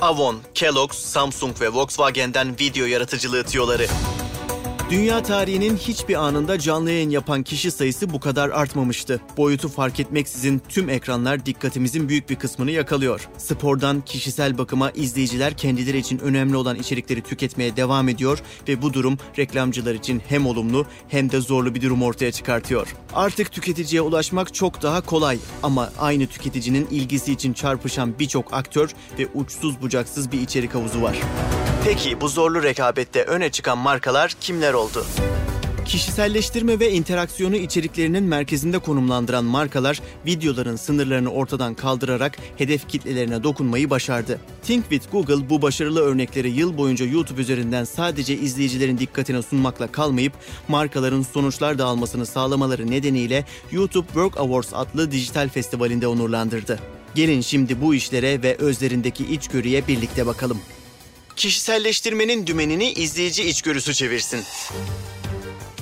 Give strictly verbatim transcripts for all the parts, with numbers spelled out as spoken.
Avon, Kellogg, Samsung ve Volkswagen'den video yaratıcılığı tüyoları. Dünya tarihinin hiçbir anında canlı yayın yapan kişi sayısı bu kadar artmamıştı. Boyutu fark etmeksizin tüm ekranlar dikkatimizin büyük bir kısmını yakalıyor. Spordan kişisel bakıma izleyiciler kendileri için önemli olan içerikleri tüketmeye devam ediyor ve bu durum reklamcılar için hem olumlu hem de zorlu bir durum ortaya çıkartıyor. Artık tüketiciye ulaşmak çok daha kolay ama aynı tüketicinin ilgisi için çarpışan birçok aktör ve uçsuz bucaksız bir içerik havuzu var. Peki bu zorlu rekabette öne çıkan markalar kimler oldu? Kişiselleştirme ve interaksiyonu içeriklerinin merkezinde konumlandıran markalar videoların sınırlarını ortadan kaldırarak hedef kitlelerine dokunmayı başardı. Think with Google bu başarılı örnekleri yıl boyunca YouTube üzerinden sadece izleyicilerin dikkatine sunmakla kalmayıp markaların sonuçlar dağılmasını sağlamaları nedeniyle YouTube Work Awards adlı dijital festivalinde onurlandırdı. Gelin şimdi bu işlere ve özlerindeki içgörüye birlikte bakalım. Kişiselleştirmenin dümenini izleyici içgörüsü çevirsin.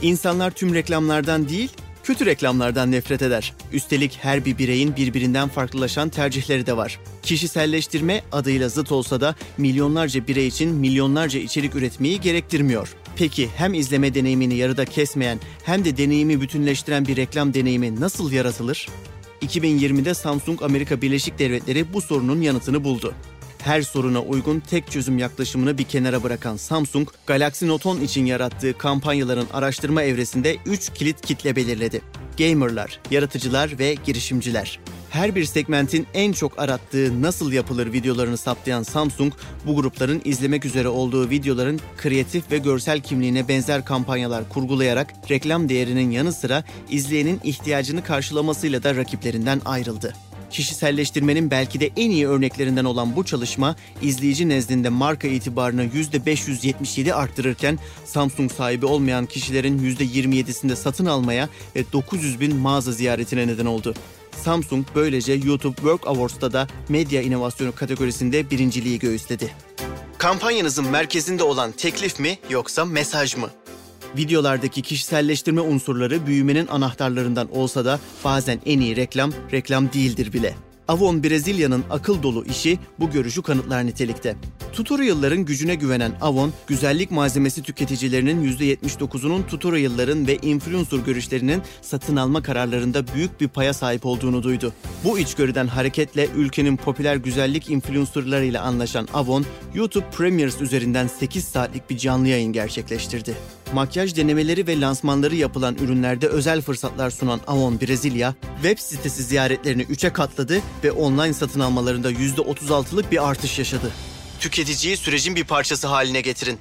İnsanlar tüm reklamlardan değil, kötü reklamlardan nefret eder. Üstelik her bir bireyin birbirinden farklılaşan tercihleri de var. Kişiselleştirme adıyla zıt olsa da milyonlarca birey için milyonlarca içerik üretmeyi gerektirmiyor. Peki hem izleme deneyimini yarıda kesmeyen hem de deneyimi bütünleştiren bir reklam deneyimi nasıl yaratılır? iki bin yirmide Samsung Amerika Birleşik Devletleri bu sorunun yanıtını buldu. Her soruna uygun tek çözüm yaklaşımını bir kenara bırakan Samsung, Galaxy Note on için yarattığı kampanyaların araştırma evresinde üç kilit kitle belirledi. Gamerlar, yaratıcılar ve girişimciler. Her bir segmentin en çok arattığı nasıl yapılır videolarını saptayan Samsung, bu grupların izlemek üzere olduğu videoların kreatif ve görsel kimliğine benzer kampanyalar kurgulayarak reklam değerinin yanı sıra izleyenin ihtiyacını karşılamasıyla da rakiplerinden ayrıldı. Kişiselleştirmenin belki de en iyi örneklerinden olan bu çalışma, izleyici nezdinde marka itibarını yüzde beş yüz yetmiş yedi arttırırken, Samsung sahibi olmayan kişilerin yüzde yirmi yedisinde satın almaya ve dokuz yüz bin mağaza ziyaretine neden oldu. Samsung böylece YouTube Work Awards'ta da medya inovasyonu kategorisinde birinciliği göğüsledi. Kampanyanızın merkezinde olan teklif mi yoksa mesaj mı? Videolardaki kişiselleştirme unsurları büyümenin anahtarlarından olsa da bazen en iyi reklam, reklam değildir bile. Avon Brezilya'nın akıl dolu işi bu görüşü kanıtlar nitelikte. Tutorial'ların gücüne güvenen Avon, güzellik malzemesi tüketicilerinin yüzde yetmiş dokuzu'nun tutorial'ların ve influencer görüşlerinin satın alma kararlarında büyük bir paya sahip olduğunu duydu. Bu içgörüden hareketle ülkenin popüler güzellik influencer'larıyla anlaşan Avon, YouTube Premiers üzerinden sekiz saatlik bir canlı yayın gerçekleştirdi. Makyaj denemeleri ve lansmanları yapılan ürünlerde özel fırsatlar sunan Avon Brezilya, web sitesi ziyaretlerini üçe katladı ve online satın almalarında yüzde otuz altılık bir artış yaşadı. Tüketiciyi sürecin bir parçası haline getirin.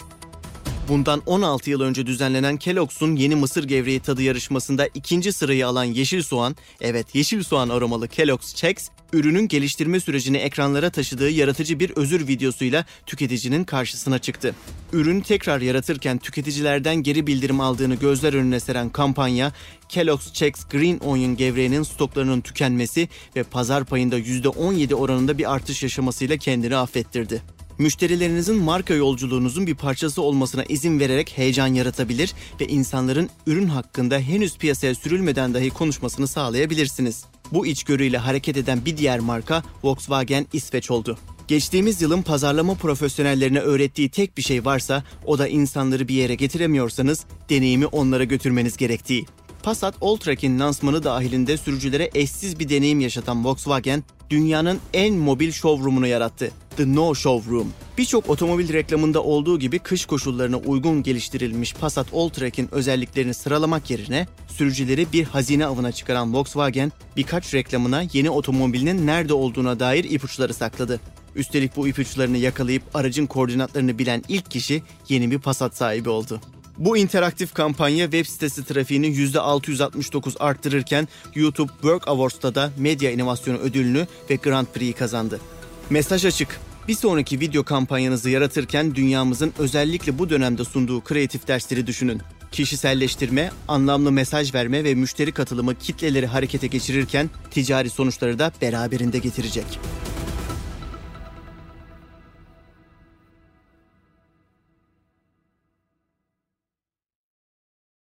Bundan on altı yıl önce düzenlenen Kellogg's'un yeni mısır gevreği tadı yarışmasında ikinci sırayı alan yeşil soğan, evet yeşil soğan aromalı Kellogg's Chex, ürünün geliştirme sürecini ekranlara taşıdığı yaratıcı bir özür videosuyla tüketicinin karşısına çıktı. Ürünü tekrar yaratırken tüketicilerden geri bildirim aldığını gözler önüne seren kampanya, Kellogg's Chex Green Onion gevreğinin stoklarının tükenmesi ve pazar payında yüzde on yedi oranında bir artış yaşamasıyla kendini affettirdi. Müşterilerinizin marka yolculuğunuzun bir parçası olmasına izin vererek heyecan yaratabilir ve insanların ürün hakkında henüz piyasaya sürülmeden dahi konuşmasını sağlayabilirsiniz. Bu içgörüyle hareket eden bir diğer marka Volkswagen İsveç oldu. Geçtiğimiz yılın pazarlama profesyonellerine öğrettiği tek bir şey varsa o da insanları bir yere getiremiyorsanız deneyimi onlara götürmeniz gerektiği. Passat Alltrack'in lansmanı dahilinde sürücülere eşsiz bir deneyim yaşatan Volkswagen, dünyanın en mobil showroom'unu yarattı. The No Showroom. Birçok otomobil reklamında olduğu gibi kış koşullarına uygun geliştirilmiş Passat Alltrack'in özelliklerini sıralamak yerine sürücüleri bir hazine avına çıkaran Volkswagen, birkaç reklamına yeni otomobilinin nerede olduğuna dair ipuçları sakladı. Üstelik bu ipuçlarını yakalayıp aracın koordinatlarını bilen ilk kişi yeni bir Passat sahibi oldu. Bu interaktif kampanya web sitesi trafiğini yüzde altı yüz altmış dokuz arttırırken YouTube Work Awards'ta da medya inovasyonu ödülünü ve Grand Prix'i kazandı. Mesaj açık. Bir sonraki video kampanyanızı yaratırken dünyamızın özellikle bu dönemde sunduğu kreatif dersleri düşünün. Kişiselleştirme, anlamlı mesaj verme ve müşteri katılımı kitleleri harekete geçirirken ticari sonuçları da beraberinde getirecek.